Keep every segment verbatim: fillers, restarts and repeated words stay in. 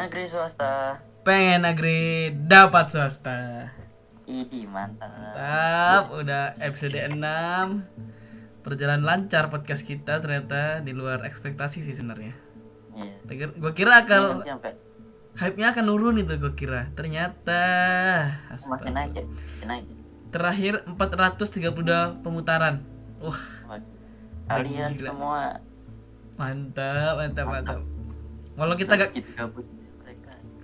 negeri swasta. Pengen negeri dapat swasta. Ih, mantap. Mantap, udah episode enam. Berjalan lancar podcast kita, ternyata di luar ekspektasi sih sebenarnya. Iya. Gua kira akan hype-nya akan turun itu gua kira. Ternyata makin naik, makin naik. Terakhir empat ratus tiga puluh dua pemutaran. Wah. Kalian semua mantap, mantap, mantap. Walau kita gak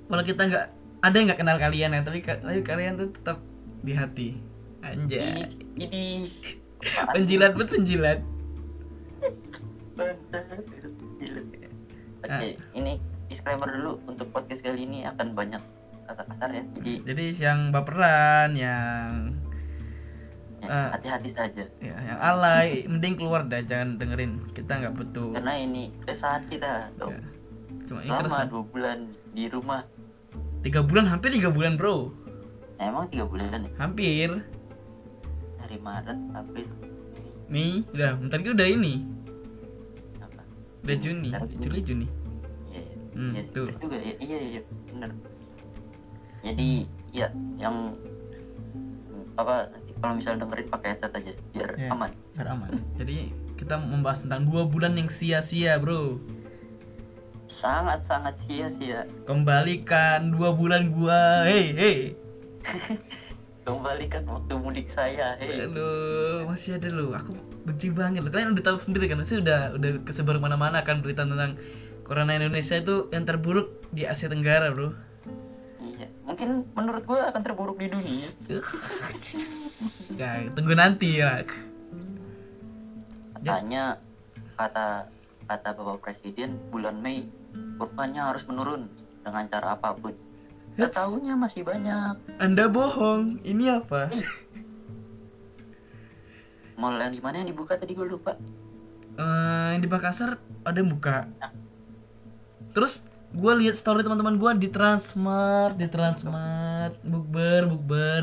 Walau kita gak ada yang gak kenal kalian ya, tapi, tapi kalian tuh tetap di hati. Anjay. Ini penjilat buat penjilat. Oke, okay, ini disclaimer dulu untuk podcast kali ini akan banyak kata kasar ya. Jadi Jadi yang baperan, yang ya, hati-hati saja. Ya, yang alay mending keluar dah, jangan dengerin. Kita enggak butuh. Karena ini keresahan kita. Ya. Cuma lama dua bulan di rumah. tiga bulan, hampir tiga bulan, Bro. Ya, emang tiga bulan ya? Hampir. Dari Maret, April. Mei, udah, bentar lagi udah ini. Apa? Udah Juni, Juli, Juni. Iya, iya. Hmm, ya, tuh. Juga, ya, iya, iya, benar. Jadi, ya, yang apa kalau misalnya dengerin pakai headset aja biar ya, aman. Biar aman. Jadi, kita membahas tentang dua bulan yang sia-sia, Bro. Sangat-sangat sia-sia. Kembalikan dua bulan gua. Hei, hei. Kembalikan waktu mudik saya. Hei. Aduh, masih ada loh. Aku benci banget loh. Kalian udah tahu sendiri kan? Masih udah udah kesebar mana-mana kan berita tentang corona Indonesia itu yang terburuk di Asia Tenggara, Bro. Iya. Mungkin menurut gua akan terburuk di dunia. Nah, tunggu nanti ya. Katanya kata kata Bapak Presiden bulan Mei kurvanya harus menurun dengan cara apapun. Gak taunya masih banyak. Anda bohong. Ini apa? Mall yang di mana yang dibuka tadi gue lupa. Uh, yang di Makassar ada yang buka. Nah. Terus gue lihat story teman-teman gue di Transmart, di Transmart, bukber, bukber.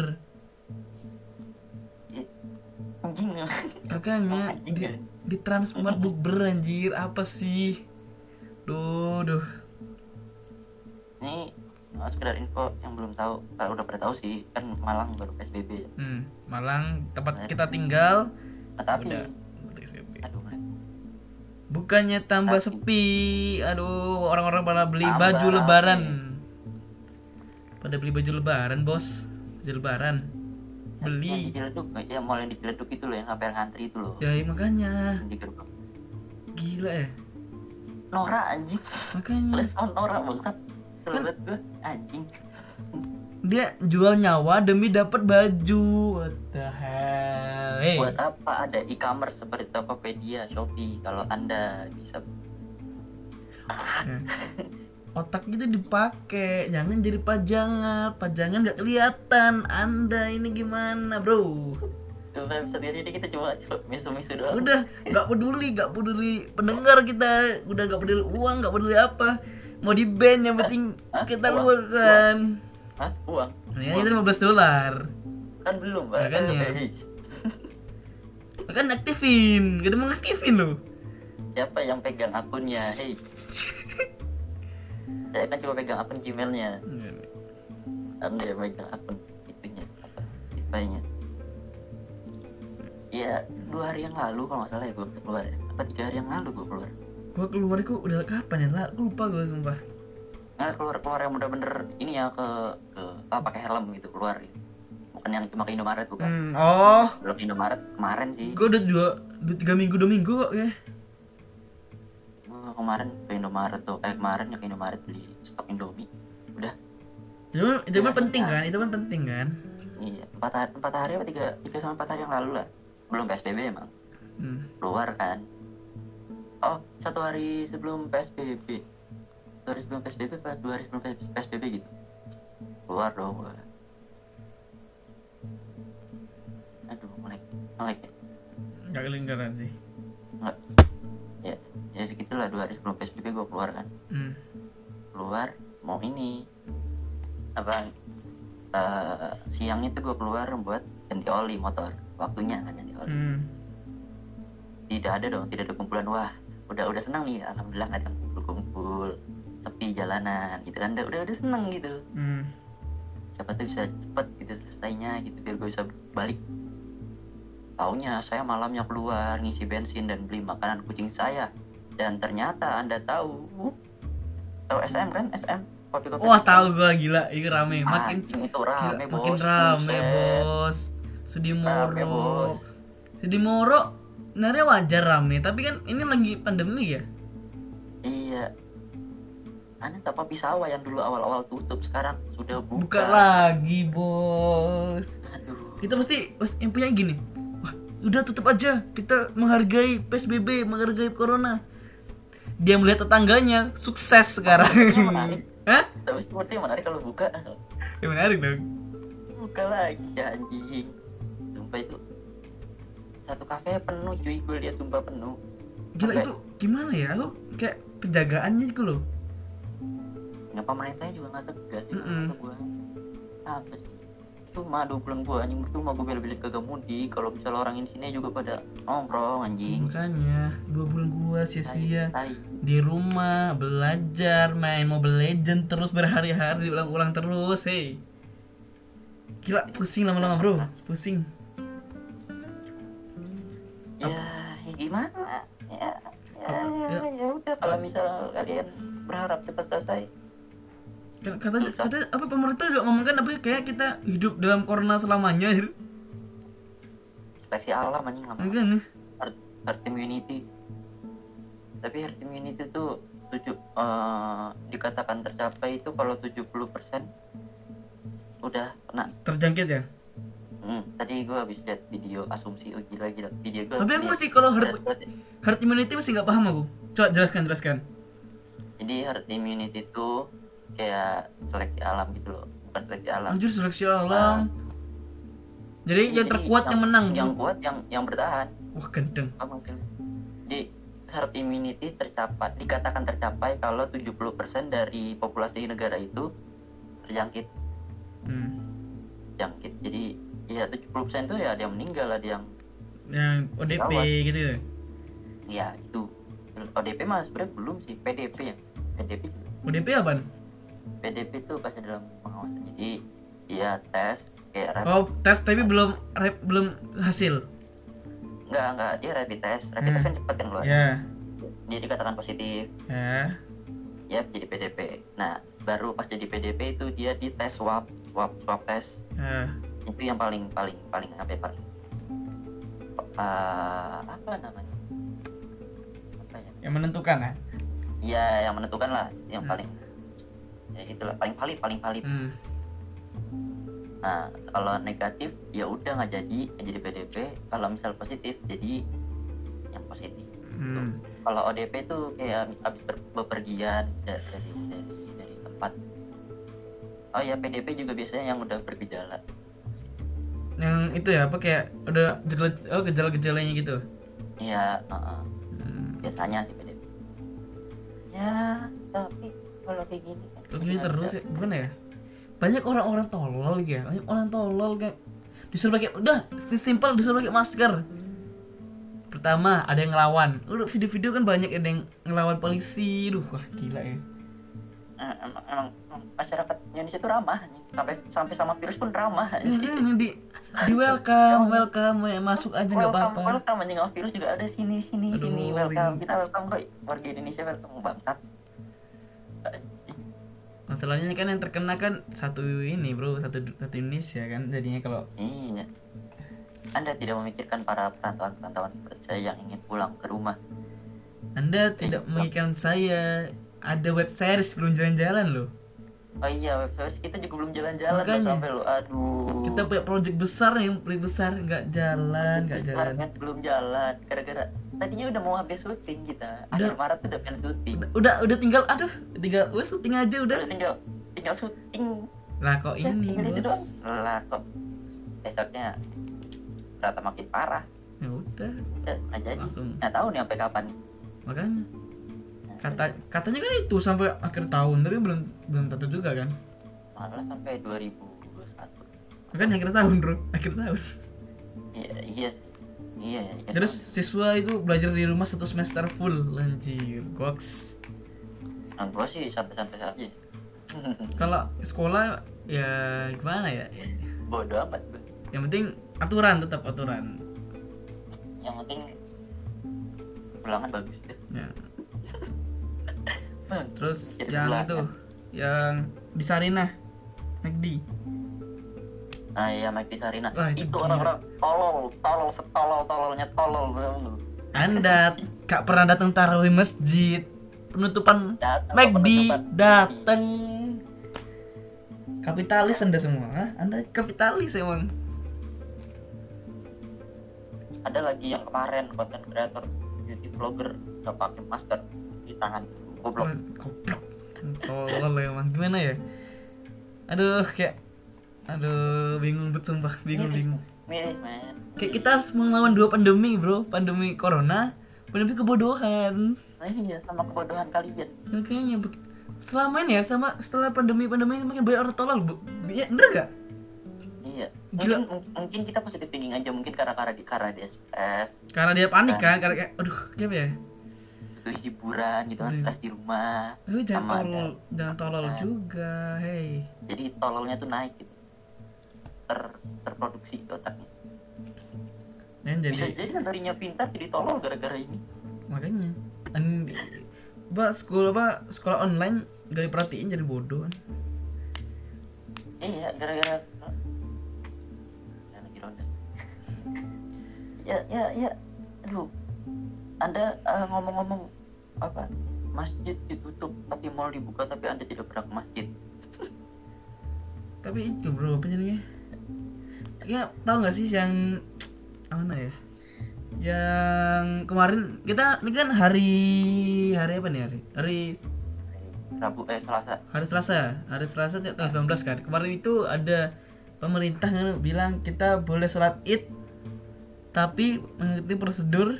Anjing. Makanya di, di Transmart bukber anjir, apa sih? Duh, duh. Ini nah, sekedar info yang belum tahu, kalau udah pada tahu sih kan Malang baru P S B B. Hmm, Malang tempat kita tinggal tapi udah P S B B. Aduh. Bukannya tambah tapi sepi. Aduh, orang-orang pada beli tambah baju rame. Lebaran. Pada beli baju lebaran, Bos. Baju lebaran. Beli yang dijeleduk, ya mall yang dijeleduk itu loh, yang sampai ngantri itu loh. Ya, makanya. Gila ya. Norak anjing. Makanya. Leson norak bangsat. Selamat gue, anjing. Dia jual nyawa demi dapat baju. What the hell? Hey. Buat apa ada e-commerce seperti Tokopedia, Shopee kalau Anda bisa. Otak itu dipakai, jangan jadi pajangan. Pajangan enggak kelihatan. Anda ini gimana, Bro? Coba bisa diri kita cuma misu-misu doang. Udah, enggak peduli, enggak peduli pendengar kita, udah enggak peduli uang, enggak peduli apa. Mau di band yang penting hah? Kita luarkan. Hah? Uang? Ya, itu lima belas dolar. Kan belum, Pak. Makanya. Kan aktifin. Gak ada mau aktifin loh. Siapa yang pegang akunnya? Hei. Saya kan cuma pegang akun Gmail-nya. Anda yang pegang akun itunya. Apa? Itunya. Ya, dua hari yang lalu kalau nggak salah ya gue keluar. Apa tiga hari yang lalu gue keluar? Gua keluar itu udah kapan ya? Lah, lupa gua sumpah. Nah, keluar-keluar yang bener-bener ini ya ke ke apa pakai helm gitu keluar. Gitu. Bukan yang cuma ke Indomaret bukan. Hmm, oh. Belum Indomaret kemarin sih. Gua udah dua, dua tiga minggu dua minggu kok ya. Gua kemarin ke Indomaret tuh. Eh kemarin ya ke Indomaret beli stok Indomie. Udah. Itu itu ya, penting kan? kan? Itu kan penting kan? Iya, empat hari empat hari apa tiga tiga sampai empat hari yang lalu lah. Belum P S B B emang. Hmm. Keluar kan. Oh, satu hari sebelum P S B B. Satu hari sebelum P S B B, pas dua hari sebelum P S B B gitu. Keluar dong. Aduh, melek. Melek ya? Nggak kelingkaran sih. Nggak. Ya, ya segitulah. Dua hari sebelum P S B B gue keluar kan. Hmm. Keluar, mau ini. Apa? Uh, siangnya tuh gue keluar buat ganti oli motor. Waktunya kan ganti oli. Hmm. Tidak ada dong, tidak ada kumpulan. Wah. udah udah senang nih, alhamdulillah nggak ada kumpul-kumpul, sepi di jalanan gitu kan, udah udah seneng gitu. Hmm. Siapa tuh bisa cepet gitu selesainya gitu biar gue bisa balik. Taunya saya malamnya keluar ngisi bensin dan beli makanan kucing saya. Dan ternyata Anda tahu, tahu S M kan, S M kopi-kopi. Wah, tahu gua gila, ini rame. Makin ah, itu rame, bos. Makin rame, bos. Sudimoro. Sudimoro sebenarnya wajar rame, tapi kan ini lagi pandemi ya? Iya. Aneh apa Pisawa yang dulu awal-awal tutup sekarang sudah buka. Buka lagi, bos. Aduh. Kita mesti yang punya gini. Wah, udah tutup aja. Kita menghargai P S B B, menghargai corona. Dia melihat tetangganya sukses sekarang. Ini menarik. Hah? Tapi seperti menarik kalau buka. Ya menarik dong. Buka lagi anjing. Sumpah itu satu kafe penuh cuy, gue lihat sumpah penuh. Gila, itu gimana ya? Lu kayak penjagaannya gitu loh. Nggak, pemerintahnya juga nggak tegas sih, menurut gue. Apa sih? Cuma dobleng gue anjing, percuma gue bela-belain kagak mudik. Kalau misalnya orang di sini juga pada nongkrong anjing. Makanya dua bulan gue sia-sia di rumah belajar main Mobile Legends terus berhari-hari, diulang-ulang terus, hey. Gila, pusing lama-lama bro, pusing. Ya, ya gimana? Ya, ya, ya, ya udah kalau misal kalian berharap cepat selesai. Katanya, katanya apa pemerintah juga ngomong kan apa kayak kita hidup dalam corona selamanya. Inspeksi alam anjing apa? Enggak, herd immunity. Tapi herd immunity tuh tujuh uh, dikatakan tercapai itu kalau tujuh puluh persen udah kena terjangkit ya? Hmm, tadi gua habis lihat video asumsi oh, gila gila video gua. Tapi aku masih kalau herd, herd immunity masih enggak paham aku. Coba jelaskan jelaskan. Jadi herd immunity itu kayak seleksi alam gitu loh, bukan seleksi alam. Anjir, seleksi alam. Uh, jadi yang jadi terkuat yang, yang menang, yang kuat yang yang bertahan. Wah, gendeng. Apa kan? Jadi herd immunity tercapai, dikatakan tercapai kalau tujuh puluh persen dari populasi negara itu terjangkit. Hmm. Jangkit. Jadi ya tujuh puluh persen itu ya ada yang meninggal, ada yang yang O D P kawat. Gitu ya. Ya, itu. O D P mah sebenarnya belum sih, P D P ya. P D P. O D P apaan? P D P itu pasti dalam pengawasan, jadi ya tes kayak rapid. Oh, tes tapi belum rap, belum hasil. Enggak, enggak, dia rapid test. Rapid hmm. test kan cepat yang keluar. Yeah. Dia dikatakan positif. Yeah. Ya, jadi P D P. Nah, baru pas jadi P D P itu dia dites swab, swab, swab test. Yeah. Itu yang paling paling paling apa paling uh, apa namanya? Apa ya? Yang menentukan ya? Iya, yang menentukan lah, yang hmm. paling ya gitulah, paling valid paling valid. Hmm. Nah, kalau negatif ya udah nggak jadi nggak jadi P D P. Kalau misal positif jadi yang positif. Hmm. Kalau O D P tuh kayak habis bepergian dari, dari dari dari tempat. Oh ya, P D P juga biasanya yang udah bergejala. Yang itu ya apa kayak udah oh gejala-gejalanya gitu. Iya, uh-uh. hmm. biasanya sih P D P. Ya, tapi kalau kayak gini gini terus ya, bukan ya? Banyak orang-orang tolol ya, banyak orang tolol kayak disuruh pakai, udah simpel disuruh pakai masker. Pertama ada yang ngelawan, udah video-video kan banyak ada yang ngelawan polisi, duh wah gila ya. Emang, emang masyarakat Indonesia itu ramah, sampai sampai sama virus pun ramah. Iya di di welcome welcome masuk aja nggak apa-apa. Welcome anjing, sama virus juga ada sini sini aduh, sini welcome kita welcome kok warga Indonesia welcome bangsat. Masalahnya kan yang terkena kan satu ini bro, satu satu Indonesia kan jadinya kalau iya. Anda tidak memikirkan para perantauan-perantauan seperti saya yang ingin pulang ke rumah. Anda tidak memikirkan saya, ada web series belum jalan-jalan loh. Oh iya, web series kita juga belum jalan-jalan sampai lo. Aduh. Kita punya project besar yang paling besar nggak jalan, nggak jalan. Banget belum jalan gara-gara tadinya udah mau habis syuting kita, akhir Maret udah pengen syuting. Udah udah tinggal, aduh, tinggal wes syuting aja udah. Udah tinggal, tinggal syuting. Lah kok ya, ini, bos. Lah kok besoknya ternyata makin parah. Ya udah. Udah nggak jadi. Nggak tahu nih sampai kapan. Makanya. Kata katanya kan itu sampai akhir tahun, tapi belum belum tentu juga kan. Malah sampai dua ribu dua puluh satu. Kan akhir tahun bro, akhir tahun. Iya iya. Iya, iya. Terus siswa itu belajar di rumah satu semester full, anjir. Goks. Nah, gue sih santai-santai aja. Kalau sekolah ya gimana ya? Bodoh amat gue. Yang penting aturan, tetap aturan. Yang penting ulangan bagus deh. Ya. Terus jadi yang ulangan. Itu yang di Sarinah, McD. Nah iya, Mike Sarina. Wah, itu orang-orang tolol, tolol setolol-tololnya tolol. Anda gak pernah datang tarawih masjid, penutupan McD datang. Kapitalis Anda semua, ha? Anda kapitalis emang. Ada lagi yang kemarin konten kreator, beauty vlogger gak pakai masker di tangan. Goblok. Goblok. Tolol emang. Gimana ya? Aduh, kayak aduh, bingung betul, sumpah, bingung-bingung. Miris, man. Kayak kita harus melawan dua pandemi, bro. Pandemi corona, pandemi kebodohan. Nah, iya, sama kebodohan kalian. Makanya selama ini ya, sama setelah pandemi-pandemi makin banyak orang tolol, Bu. Iya, bener enggak? Iya. Mungkin, m- mungkin kita positif thinking aja, mungkin karena-karena di karena dia stres. Karena dia panik kan, karena kayak aduh, kenapa ya? Itu hiburan gitu kan, stres di rumah. Lu jangan tolol, jangan tolol juga, hey. Jadi tololnya tuh naik gitu. Ter- terproduksi otaknya. Dan jadi bisa jadi kan tadinya pintar jadi tolol gara-gara ini. Makanya. An bah sekolah bah sekolah online gak diperhatiin jadi bodoh kan. Iya, gara-gara lagi ronda. Ya ya ya. Aduh. Anda uh, ngomong-ngomong apa? Masjid ditutup tapi mal dibuka, tapi Anda tidak pernah ke masjid. Tapi itu bro, apa jadinya? Ya tau nggak sih yang mana ya, yang kemarin kita ini kan hari hari apa nih hari hari Rabu eh Selasa hari Selasa hari Selasa tanggal sembilan belas kan, kemarin itu ada pemerintah yang bilang kita boleh sholat Id tapi mengikuti prosedur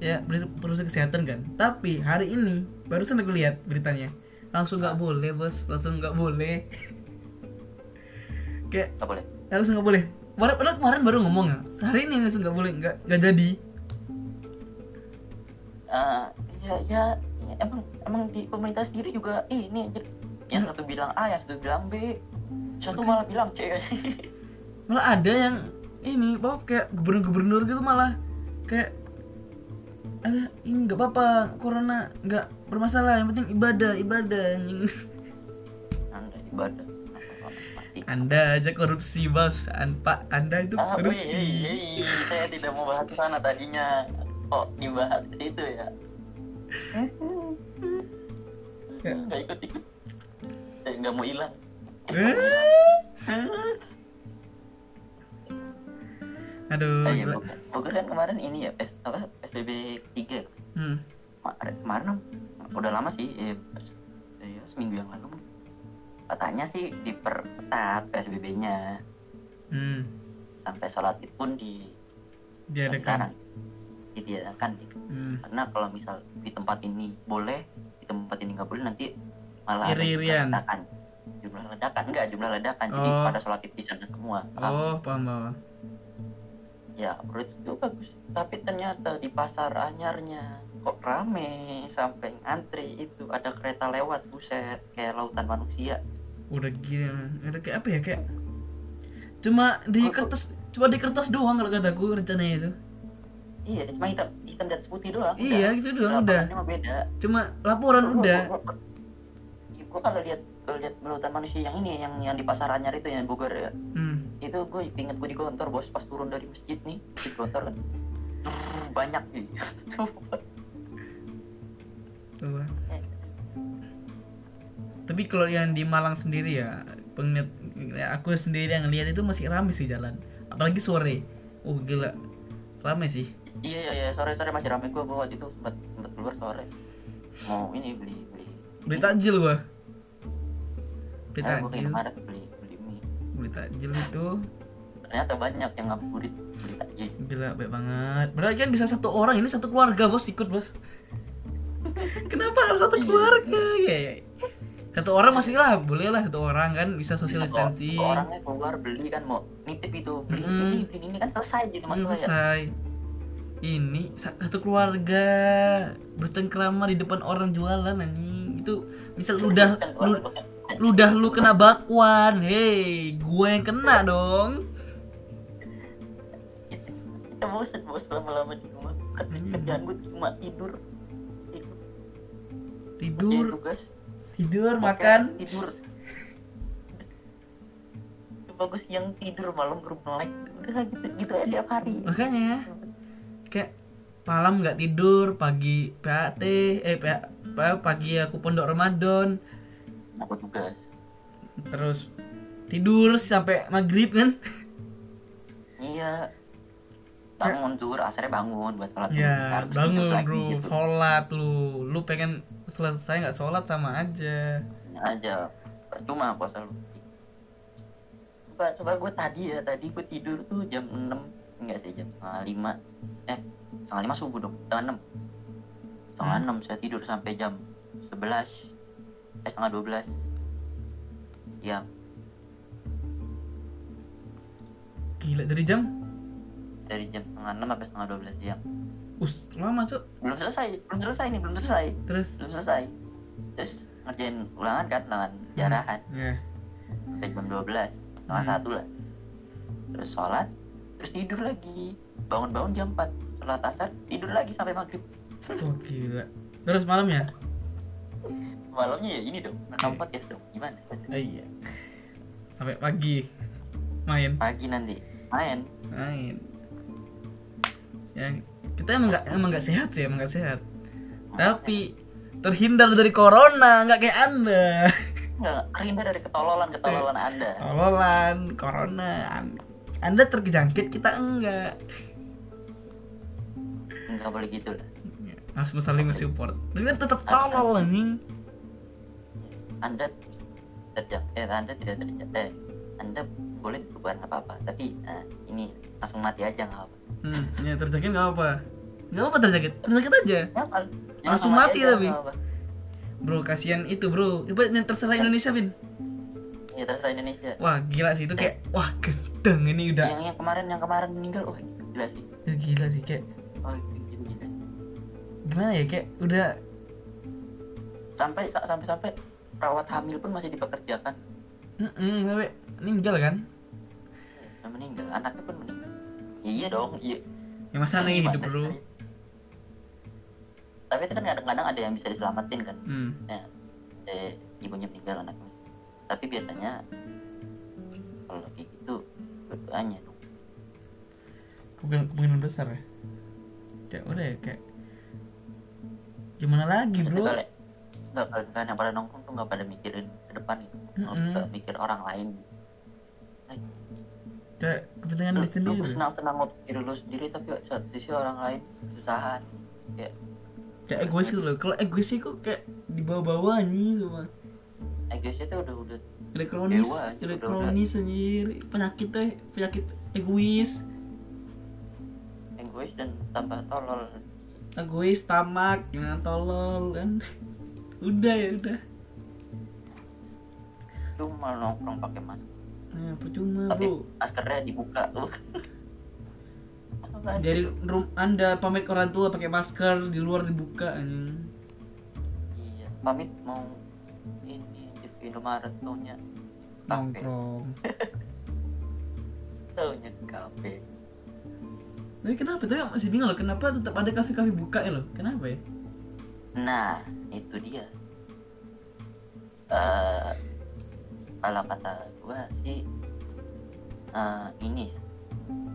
ya prosedur kesehatan kan. Tapi hari ini barusan aku lihat beritanya langsung nggak boleh bos, langsung nggak boleh. Kayak nggak boleh, langsung nggak boleh. Padahal kemarin baru ngomong ya, hari ini langsung nggak boleh, nggak nggak jadi. Uh, ya, ya ya emang emang di pemerintah sendiri juga eh, ini yang satu bilang A, yang satu bilang B, satu okay. Malah bilang C. Malah ada yang ini, bahwa kayak gubernur-gubernur gitu malah kayak ah ini nggak apa-apa, corona nggak bermasalah, yang penting ibadah ibadah. Anda ibadah. Anda aja korupsi bos, An- Pak Anda itu ah, korupsi. Wih, wih, wih. Saya tidak mau bahas sana tadinya, kok dibahas ke situ ya? Nggak ikut-ikut, saya nggak mau hilang. Aduh. Ayo, Bogor. Bogor kan kemarin ini ya, P S, apa P S B B ketiga. Hmm. Kemarin udah lama sih, eh, seminggu yang lalu. Katanya sih diperketat P S B B-nya. Hmm. Sampai sholat Id pun di diadakan. Diadakan. Hmm. Karena kalau misal di tempat ini boleh, di tempat ini enggak boleh, nanti malah iri-irian. Ledakan. Jumlah ledakan enggak, jumlah ledakan. Oh. Jadi pada sholat Id bisa semua. Oh, paham, paham. Ya, menurut itu bagus. Tapi ternyata di pasar anyarnya kok rame sampai ngantri itu, ada kereta lewat, buset, kayak lautan manusia. Udah gini, ada kayak apa ya, kayak cuma di kok, kertas, cuma di kertas doang kalau kataku rencananya itu. Iya, cuma hitam, hitam dan putih doang. Iya, udah. Gitu doang udah. Cuma beda. Cuma laporan oh, udah. Gue kalau lihat lihat lautan manusia yang ini, yang yang di pasar anyar itu yang Bogor ya. Hmm. Itu gue inget gue di kantor bos, pas turun dari masjid nih di kantor kan banyak nih tuh tuh. Tapi kalau yang di Malang sendiri ya, pengen aku sendiri yang lihat itu masih ramai sih jalan, apalagi sore. Oh gila ramai sih. Iya iya sore sore masih ramai. Gue waktu itu sempat sempat keluar sore mau ini beli beli beli takjil gue beli takjil beli takjil itu ternyata banyak yang ngabuburit beli takjil. Gila baik banget. Berarti kan bisa satu orang, ini satu keluarga bos ikut bos. Kenapa harus satu keluarga? Ya, ya. Satu orang masih lah, boleh lah satu orang kan bisa social distancing. Satu orangnya keluar beli kan, mau nitip itu beli hmm. ini beli ini kan selesai gitu maksudnya. Selesai. Ini satu keluarga bercengkrama di depan orang jualan anjing. Misal ludah lu, ludah lu kena bakwan, hei, gue yang kena dong. Kita bosan bosan lama-lama di rumah, kerjaan gue cuma tidur, tidur, tidur, makan, tidur. Bagus yang tidur malam grup melek, udah gitu gitu aja tiap hari. Makanya, kayak malam nggak tidur, pagi P A T, eh P A T. Pagi aku pondok Ramadan, aku tugas, terus tidur sampai maghrib kan? Iya, bangun tur, asarnya bangun buat sholat. Iya, bangun bro, gitu. Sholat lu, lu pengen selesai nggak sholat sama aja. Aja, percuma puasa lu. Coba, coba gue tadi ya, tadi gue tidur tuh jam enam, enggak sih jam setengah lima, eh setengah lima subuh dong, setengah enam. Setengah enam saya tidur sampai jam sebelas, eh setengah dua belas, ya. Gila dari jam? Dari jam setengah enam sampai setengah dua belas jam. Us, lama cok. Belum selesai, belum selesai nih, belum selesai. Terus? Belum selesai. Terus ngerjain ulangan kan, ulangan jarahan. Yeah. Sampai jam dua belas, setengah satu lah. Terus sholat, terus tidur lagi. Bangun-bangun jam empat, sholat asar, tidur lagi sampai maghrib. Oh gila. Terus malamnya? Malamnya ya ini dong, nonton podcast dong. Gimana? Oh, iya. Sampai pagi. Main. Pagi nanti. Main. Main. Ya, kita emang enggak emang enggak sehat sih, emang enggak sehat. Tapi terhindar dari corona, enggak kayak Anda. Enggak, terhindar dari ketololan-ketololan Anda. Ketololan, corona. Anda terjangkit, kita enggak. Enggak boleh gitu lah. Harus saling support. Tapi kan tetap tolol anjing. Anda terjang, eh Anda tidak terjang, eh Anda boleh berbuat apa-apa, tapi eh, ini langsung mati aja nggak apa. Hmm, ya terjangkit nggak apa, nggak apa terjangkit, terjangkit aja. Jangan, langsung jangan mati, mati aja, tapi. Bro kasihan itu bro, coba yang terserah Indonesia bin. Ya terserah Indonesia. Wah gila sih itu kayak, wah gendeng ini udah. Yang, yang kemarin yang kemarin meninggal, wah gila sih. Ya, gila sih kayak. Oh, gimana ya kayak udah sampai sampai sampai perawat hamil pun masih dipekerjakan. Heeh, sampai meninggal kan? Sampai meninggal, anaknya pun meninggal. Ya, iya dong, iya. Ya masalah ini hidup bro. Tapi itu kan kadang-kadang ada yang bisa diselamatin kan. Hmm. Ya, eh, ibunya meninggal anaknya. Tapi biasanya kalau kayak gitu berdoanya dong. Bukan kemungkinan besar ya. Kayak udah ya kayak gimana lagi bro? Nggak, kan yang pada nongkrong tuh nggak pada mikirin ke depan gitu, nggak mm-hmm. mikir orang lain. Kayak kepentingan diri sendiri. Lu senang-senang ngotot diri lu sendiri tapi satu sisi orang lain kesusahan. Kayak kayak egois gitu loh. Kalau egois itu kayak di bawah-bawah nih semua. Egoisnya tuh udah udah. Udah kronis, udah kronis anjir. Penyakit deh, penyakit egois. Egois dan tambah tolol. Egois, tamak, gimana tolol kan? Udah ya udah. Lu malah nongkrong pakai masker. Nah, percuma tapi bro. Maskernya dibuka tuh. Dari room Anda pamit orang tua pakai masker di luar dibuka anjing. Iya, pamit mau ini di Indomaret tuhnya. Nongkrong. Tuhnya kafe. Tapi kenapa? Tapi masih bingung loh, kenapa tetap ada kafe-kafe buka ya loh? Kenapa ya? Nah, itu dia. Uh, kalau kata gua sih, uh, ini,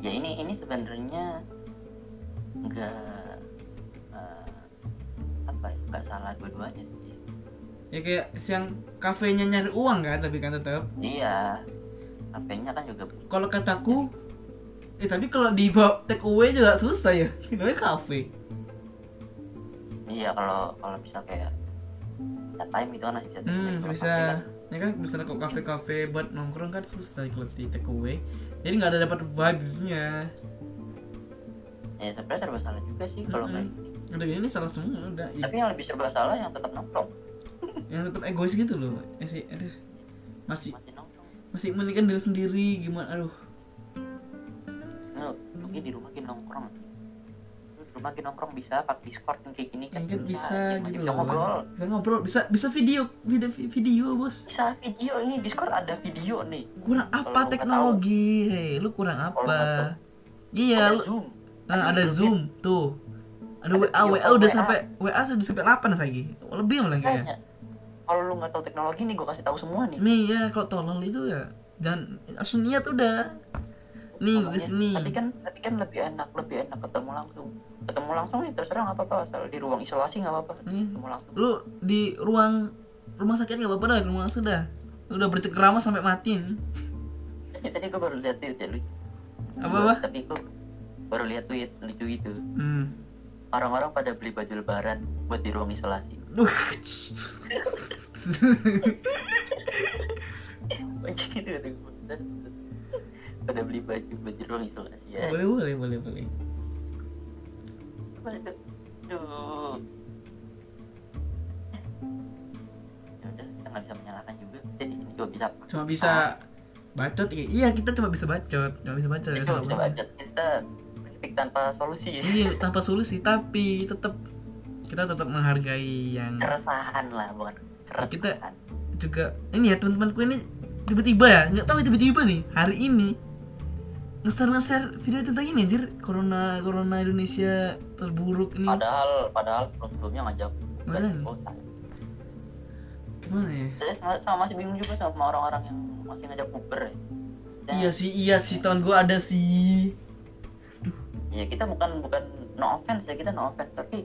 ya ini ini sebenarnya nggak uh, apa? Nggak salah dua-duanya sih. Ya kayak siang kafenya nyari uang kan, tapi kan tetap. Iya, kafenya kan juga. Kalau kataku. Ya. Eh tapi kalau di take away juga susah ya, namanya kafe. Iya kalau kalau bisa kayak kita time itu kan masih bisa. Hmm bisa, ini kan misalnya kok kafe-kafe buat nongkrong kan susah kalau di take away, jadi nggak ada dapat vibesnya. Ya sebenarnya serba salah juga sih kalau kayak gini. Udah gini salah semua udah. Tapi yang lebih serba salah yang tetap nongkrong. Yang tetap egois gitu loh, masih ada masih masih menikah diri sendiri gimana aduh. Mungkin di rumah kita nongkrong, di rumah lagi nongkrong bisa pakai Discord yang kayak gini kan ya, bisa ya, gitu bisa ngobrol bisa ngobrol bisa bisa video video video bos bisa video ini Discord ada video nih kurang apa kalo teknologi hei lu kurang apa iya lu Zoom. Nah ada, ada Zoom ya. Tuh ada, ada W A video, W A udah sampai W A sudah sampai delapan lagi lebih malah kayaknya kalau lu nggak tahu teknologi nih gue kasih tahu semua nih nih ya kalau tolol itu ya dan langsung niat udah nih guys nih tapi kan tapi kan lebih enak lebih enak ketemu langsung ketemu langsung nih terserah nggak apa-apa asal di ruang isolasi nggak apa-apa ketemu langsung lu di ruang rumah sakit nggak apa-apa dah ketemu langsung dah udah bercengkrama sampai mati nih tadi gue baru lihat tweet ya lu apa apa tapi gue baru lihat tweet lucu itu hmm. Orang-orang pada beli baju lebaran buat di ruang isolasi macam gitu kata gue pada beli baju baju ruang isolasi ya boleh boleh boleh boleh aduh ya udah kita nggak bisa menyalahkan juga kita di sini cuma bisa cuma bisa ah. bacot ya. Iya kita cuma bisa bacot cuma bisa bacot kita ya, cuma bisa bacot kita kritik tanpa solusi iya tanpa solusi tapi tetap kita tetap menghargai yang keresahan lah bukan keresahan. Kita juga ini ya teman-temanku ini tiba-tiba ya nggak tahu tiba-tiba nih hari ini nge-share-nge-share video tentang ini anjir corona corona Indonesia terburuk ini padahal padahal sebelumnya ngajak bosan gimana ya saya sama masih bingung juga sama orang-orang yang masih ngajak buber ya. Iya sih iya sih tahun gua ada sih ya kita bukan bukan no offense ya kita no offense tapi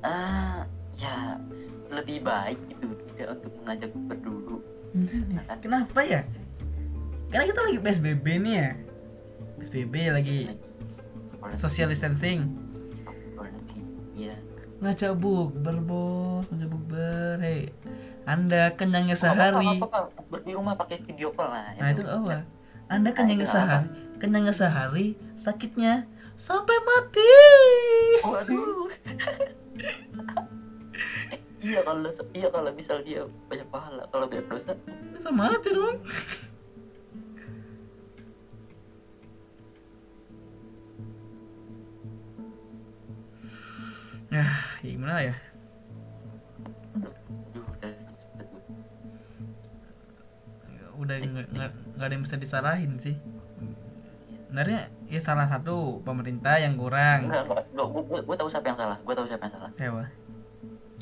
ah ya lebih baik gitu tidak untuk mengajak buber dulu. Kenapa ya? Karena kita lagi P S B B nih ya. P S B B lagi social distancing. Iya. Ngajak bukber bos, ngajak bukber. Hei, Anda kenyangnya sehari. Bukber di rumah pakai video call lah. Nah itu apa? Anda kenyangnya sehari, kenyangnya sehari, sakitnya sampai mati. Waduh. Iya kalau iya kalau misal dia banyak pahala kalau banyak dosa bisa mati dong. Nah, ya gimana ya? Udah nggak nggak ada yang bisa disalahin sih. Sebenarnya ya salah satu pemerintah yang kurang. Enggak, gue gue tahu siapa yang salah. Gue tahu siapa yang salah. Siapa?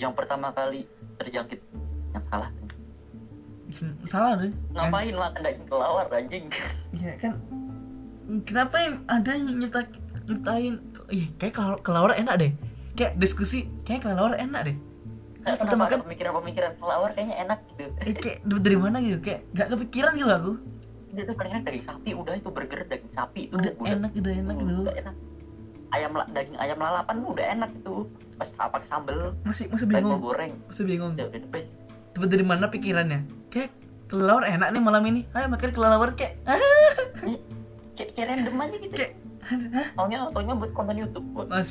Yang pertama kali terjangkit yang salah salah deh ngapain eh. Makan daging kelawar anjing iya kan kenapa yang ada yang nyipta nyiptain ih kayak kelawar enak deh kayak diskusi kayak kelawar enak deh nah, kita makan pemikiran-pemikiran kelawar kayaknya enak gitu eh, kayak dari mana gitu kayak nggak kepikiran gitu aku itu paling enak dari sapi udah itu burger daging sapi itu udah, udah enak udah enak gitu ayam daging ayam lalapan udah enak itu pas pakai sambel masih masih bingung goreng masih bingung tiba dari mana pikirannya kayak kelelawar enak nih malam ini ayo makan kelelawar kayak kayak kayak random aja gitu kayak taunya taunya buat konten YouTube mas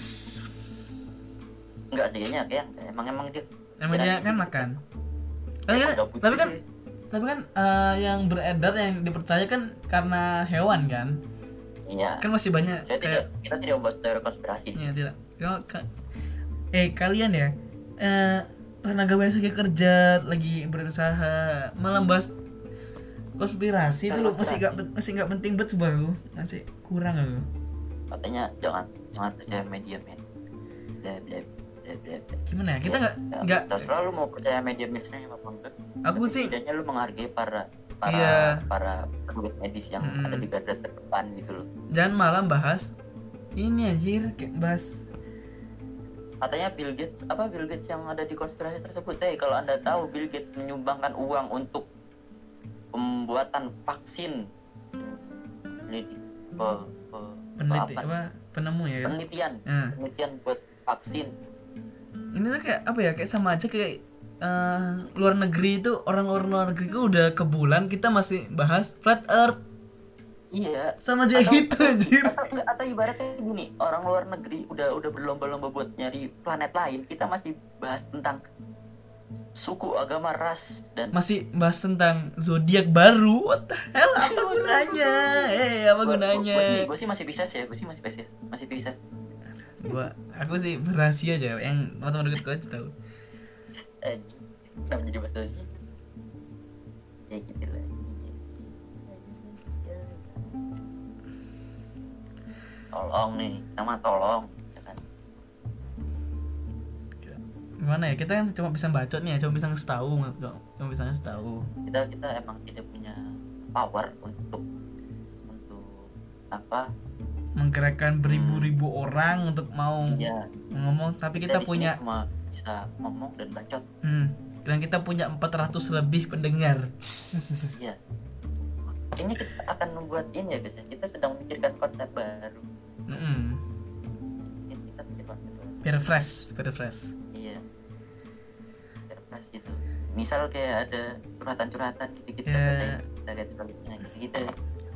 nggak sih kayaknya kayak emang emang dia emang dia kan makan tapi kan tapi kan tapi kan yang beredar yang dipercaya kan karena hewan kan iya kan masih banyak kayak tidak, kita tidak membahas teori konspirasi iya tidak ka... eh kalian ya eh, tenaga medis lagi kerja lagi berusaha malah bahas konspirasi itu loh masih nggak masih nggak penting banget sebaru masih kurang loh katanya jangan jangan percaya media men gimana ya kita nggak nggak terserah lu mau percaya media medisnya apa enggak aku sih tidaknya lu menghargai para para yeah. Para petugas medis yang hmm. ada di garda terdepan gitu loh. Dan malam bahas ini anjir kayak bahas katanya Bill Gates apa Bill Gates yang ada di konspirasi tersebut. Eh hey, kalau Anda tahu Bill Gates menyumbangkan uang untuk pembuatan vaksin peneliti pe, pe, peneliti apa? Apa penemu ya penelitian hmm. penelitian buat vaksin. Ini tuh kayak apa ya kayak sama aja kayak Uh, luar negeri itu orang-orang luar negeri itu udah ke bulan kita masih bahas flat earth iya sama aja atau, gitu anjir atau, atau, atau ibaratnya gini orang luar negeri udah udah berlomba-lomba buat nyari planet lain kita masih bahas tentang suku agama ras dan masih bahas tentang zodiak baru what the hell apa gunanya eh hey, apa gunanya gue sih masih bisa sih gue sih masih bisa masih bisa Gua aku sih berhasil aja yang teman-teman deket gue aja tahu. Eh, kenapa jadi bahas lagi? Ya gitu lah. Tolong nih, sama tolong. Gimana ya, kita kan cuma bisa bacot nih, cuma bisa ngasih tahu, cuma bisa ngasih tahu. Kita kita emang tidak punya power untuk untuk apa? Menggerakkan beribu-ribu hmm. orang untuk mau iya. ngomong, tapi kita, kita punya cuma bisa ngomong dan bacot. Hmm. Dan kita punya empat ratus lebih pendengar. Iya. Ini kita akan membuat ini ya guys. Kita sedang memikirkan konsep baru. Heeh. Mm-hmm. Kita pikirkan itu. Biar fresh, biar fresh. Gitu. Misal kayak ada curhatan-curhatan dikit-dikit yeah. kita lihat selanjutnya gitu.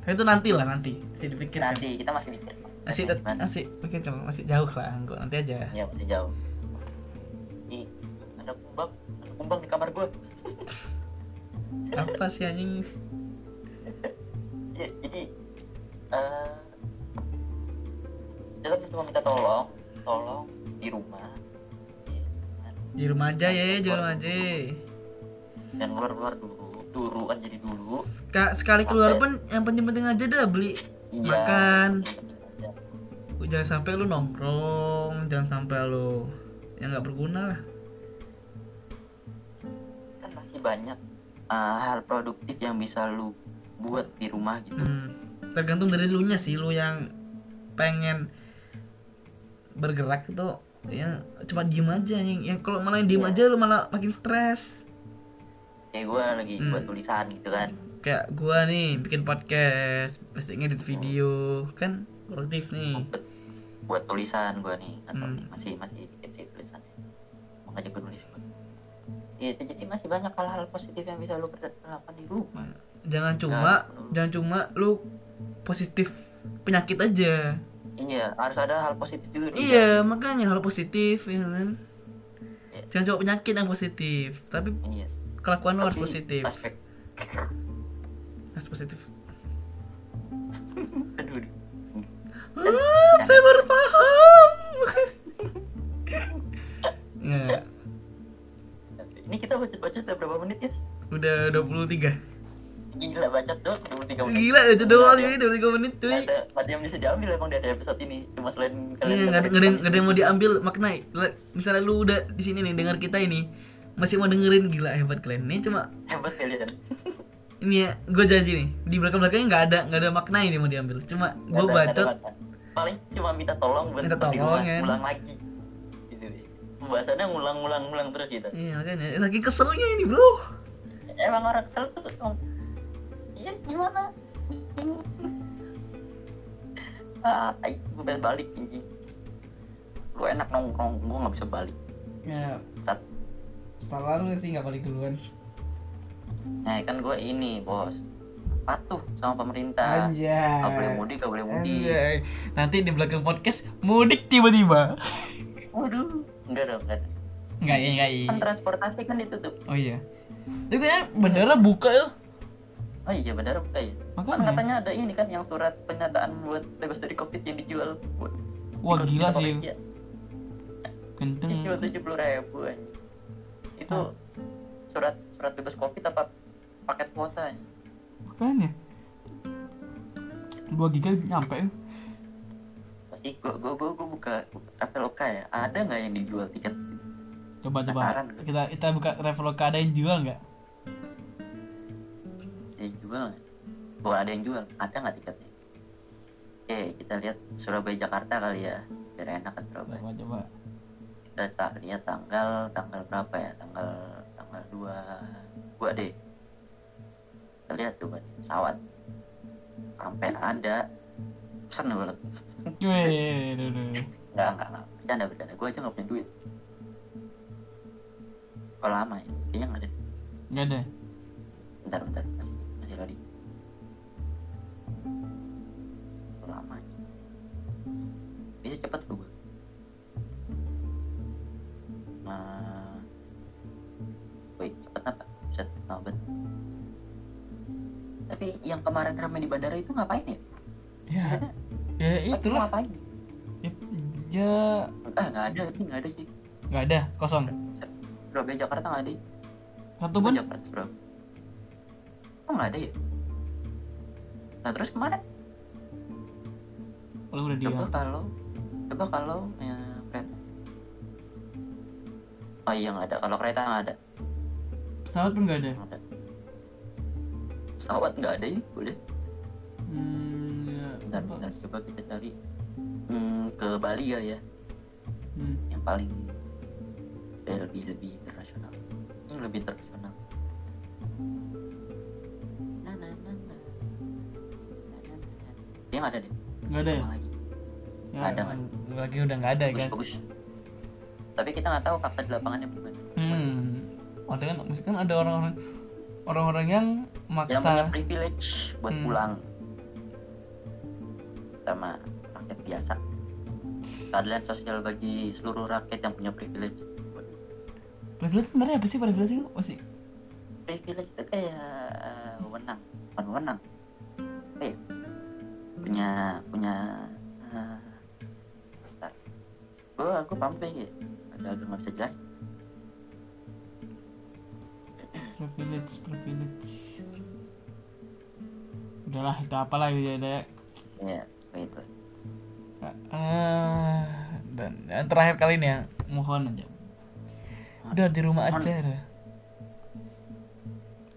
Tapi itu nantilah nanti, masih dipikirkan. Nanti kita masih pikir. Masih nah, masih pikirkan, masih jauh lah kok, nanti aja. Ya, masih jauh. Nih, ada kumbang, ada kumbang di kamar gua. Apa sih anjing? Ya, jadi uh, dalam cuma minta tolong, tolong di rumah. Di rumah aja ya, di rumah aja. Yang keluar-keluar dulu, turuan jadi dulu. Sekali keluar pun yang penting-penting aja dah, beli iya, makan. Iya. Jangan sampai lu nongkrong, jangan sampai lu yang nggak berguna lah. Kan masih banyak uh, hal produktif yang bisa lu buat di rumah gitu. Hmm. Tergantung dari lu nya sih, lu yang pengen bergerak itu. Ya cuma diem aja yang, yang kalau malah diem ya. aja lu malah makin stres. Kayak gue lagi hmm. buat tulisan gitu kan. Kayak gue nih bikin podcast, pasti ngedit video hmm. kan produktif nih. Buat, buat tulisan gue nih atau hmm. nih, masih masih dikit sih tulisannya. Mau aja gue nulis. Ya, jadi masih banyak hal-hal positif yang bisa lu lakukan di rumah. Jangan cuma nah, jangan cuma lu positif penyakit aja. Iya, harus ada hal positif juga. Iya, juga. Makanya hal positif ya kan. Iya. Jangan coba penyakit yang positif, tapi iya. kelakuan lo harus positif. Aspek. Harus positif. Aduh. Ah, saya baru paham. Nah. Ini kita baca-baca udah berapa menit, guys? Udah dua puluh tiga. Gila baca tuh dua puluh tiga menit. Gila aja doang ini dua puluh tiga menit cuy. Ada ada yang bisa diambil emang dari episode ini. Cuma selain kalian enggak ada yang mau diambil maknai. Misalnya lu udah di sini nih dengar kita ini masih mau dengerin, gila hebat kalian. Ini cuma hebat kalian. Ini ya, gue janji nih di belakang-belakangnya enggak ada enggak ada maknai ini mau diambil. Cuma gue bacot. Paling cuma minta tolong buat ulang lagi. Gitu deh. Pembahasannya ngulang-ngulang-ngulang terus gitu. Iya, makanya lagi keselnya ini, Bro. Emang orang kesel tuh. Ya gimana? Ah, ay, gue pengen balik ini. Lu enak nongkrong, gue nggak bisa balik. Ya. Sat. Salah lu sih nggak balik duluan. Nah kan gue ini bos, patuh sama pemerintah. Anjay. Gak boleh mudik, gak boleh mudik. Anjay. Nanti di belakang podcast mudik tiba-tiba. Waduh, enggak dong kan? Enggak ya, enggak ya. Kan transportasi kan ditutup. Oh iya. Itu kan bandara buka ya? Oh iya benar buka ya. Kan katanya ada ini kan yang surat pernyataan buat bebas dari covid yang dijual buat. Wah gila sih. Ya. Kenceng. Dijual tujuh puluh ribu aja. Itu ah. surat surat bebas covid apa paket kuota aja. Makanya. dua giga nyampe ya. Pasti gua gua gua, gua buka Traveloka ya. Ada enggak yang dijual tiket? Coba coba. Kita kita buka Traveloka, ada yang jual enggak? Jual, bukan ada yang jual, ada nggak tiketnya? Oke, kita lihat Surabaya Jakarta kali ya, biar enak kan Surabaya. Coba, coba. Kita tak lihat tanggal, tanggal berapa ya? Tanggal, tanggal dua, dua deh. Kita lihat coba pesawat, sampai ada pesan banget. Wih, duh duh. Nggak nggak nggak, bercanda bercanda. Gue aja nggak punya duit. Kok lama ya? Kayaknya nggak ada. Nggak ada. Bentar bentar. Lari lama bisa cepat juga. Nah, wait cepat apa? Cepat banget. Tapi yang kemarin ramai di bandara itu ngapain ya? Ya, ya itu lah. Ngapain? Ya, Ya ah nggak ada tapi nggak ada sih nggak ada kosong Surabaya Jakarta nggak ada satu pun Jakarta bro oh nggak ada ya nah terus kemana kalau udah dia coba kalau coba kalau ya kereta oh iya nggak ada kalau kereta nggak ada pesawat pun nggak ada pesawat nggak ada ya boleh hmm, ya, bentar bentar coba kita cari hmm, ke Bali kali ya hmm. yang paling lebih lebih internasional ini lebih internasional nah nah nah nah dia nggak ada deh nggak ada ya nggak ada kan lagi udah nggak ada kan bagus tapi kita nggak tahu fakta di lapangannya bagaimana hmm ada kan mesti kan ada orang-orang orang-orang yang maksa yang punya privilege buat hmm. pulang sama rakyat biasa keadilan sosial bagi seluruh rakyat yang punya privilege privilege sebenarnya apa sih privilege itu masih privilege itu kayak wewenang bukan wewenang apa ya punya punya uh, bentar gue oh, aku pampe ya agak-agak nggak bisa jelas privilege privilege udahlah itu apalah ya dek ya itu uh, dan yang terakhir kali ini ya mohon aja udah di rumah aja dah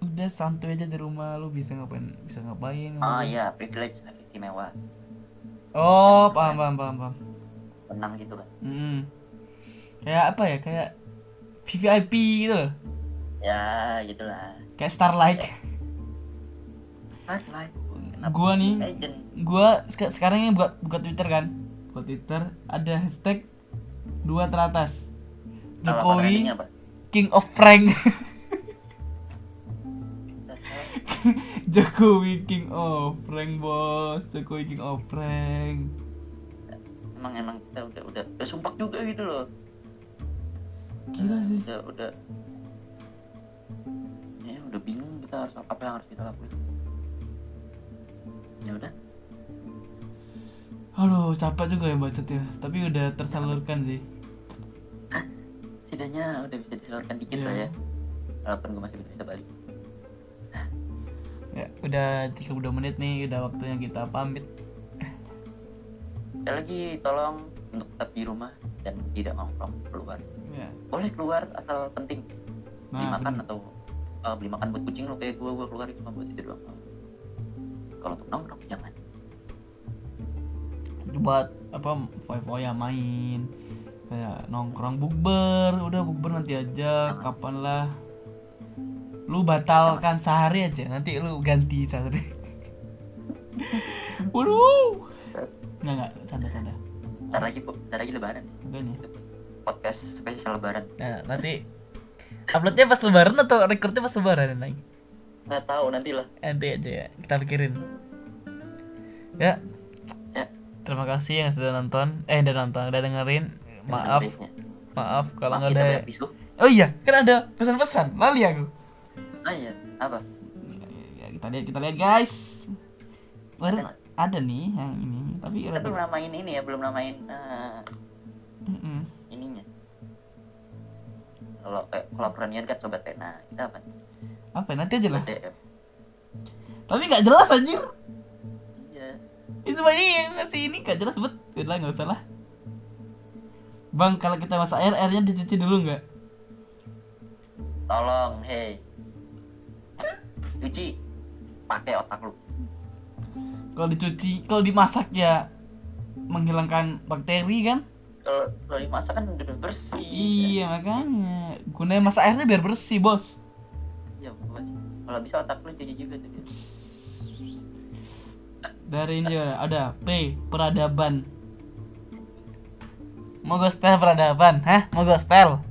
udah santai aja di rumah lu bisa ngapain bisa ngapain oh iya privilege istimewa oh paham paham paham paham tenang gitu kan hmm. kayak apa ya kayak V V I P gitu loh. Ya gitulah kayak Starlight ya. Starlight gue nih gue se- sekarang ini buka, buka Twitter kan buka Twitter ada hashtag dua teratas Jokowi King of Prank Jokowi King of Prank bos Jokowi King of Prank emang emang kita udah udah udah sumpah juga gitu loh gila sih udah udah ya udah bingung kita harus apa yang harus kita lakuin ya udah aduh capek juga ya bacot ya tapi udah tersalurkan sih setidaknya udah bisa disalurkan dikit yeah. lah ya walaupun gue masih bisa balik ya udah tiga puluh dua menit nih udah waktunya kita pamit sekali lagi tolong untuk tetap di rumah dan tidak nongkrong keluar yeah. boleh keluar asal penting nah, beli makan bener. Atau uh, beli makan buat kucing lo kayak gue gue keluar cuma buat itu doang kalau untuk nongkrong jangan buat apa foya-foya main kayak nongkrong bukber udah bukber nanti aja kapan lah lu batalkan sehari aja nanti lu ganti sehari waduh nggak nggak canda-canda ntar lagi ntar lagi lebaran kan ya podcast spesial lebaran nah, nanti uploadnya pas lebaran atau recordnya pas lebaran lagi? Nggak tahu nantilah. Nanti aja ya, kita pikirin. Ya. Ya. Terima kasih yang sudah nonton, eh udah nonton, udah dengerin. Maaf, ya, maaf kalau nggak ada. Oh iya, kan ada pesan-pesan. Lali aku. Ah iya, apa? Ya, kita lihat, kita lihat guys. Baru ada, ada nih yang ini, tapi kita belum namain ini ya, belum namain. Uh... Ininya. Kalau eh, kalau peranian kan sobat pena kita apa? Apa nanti aja lah. D M. Tapi nggak jelas anjir. Iya. Itu ini masih ini nggak jelas bet. Udah nggak usah lah. Bang kalau kita masak air airnya dicuci dulu nggak? Tolong hei. Cuci pakai otak lu. Kalau dicuci kalau dimasak ya menghilangkan bakteri kan? Kalau kalau dimasak kan udah bersih. Iya kan? Makanya gunanya masak airnya biar bersih bos. Iya bos. Kalau bisa otak lu jadi juga tuh. Dari ini juga ada P peradaban. Mau gospel peradaban, hah? Mau gospel?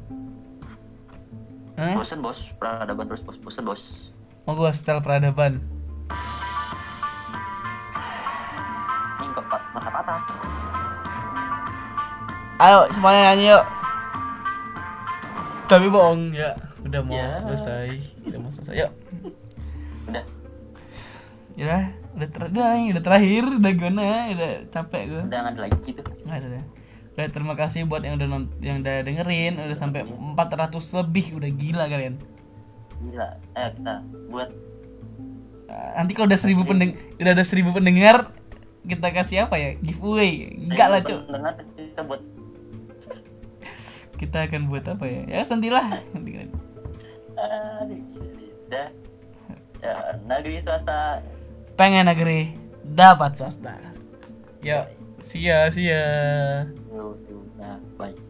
Hah? Bosen bos peradaban terus bos bosen bos. Mau gospel peradaban. Ini keempat mata patah. Ayo semuanya nyanyi yuk. Tapi bohong ya. Udah mau ya. selesai. Udah mau selesai. Yuk. Udah. Udah, udah terakhir, udah terakhir, udah gona, udah capek gua. Udah enggak ada lagi gitu. Enggak ada. Udah, terima kasih buat yang udah non- yang udah dengerin, udah sampai empat ratus lebih, udah gila kalian. Gila. Eh, kita buat uh, nanti kalau udah seribu pendeng udah ada seribu pendengar, kita kasih apa ya? Giveaway. Enggak lah, Cuk. Kita buat kita akan buat apa ya? Ya, santilah. Nanti. Ah, udah. Ya, negeri swasta. Pengen negeri, dapat swasta. Yo. See ya, see ya. Yo, yo, nah, bye.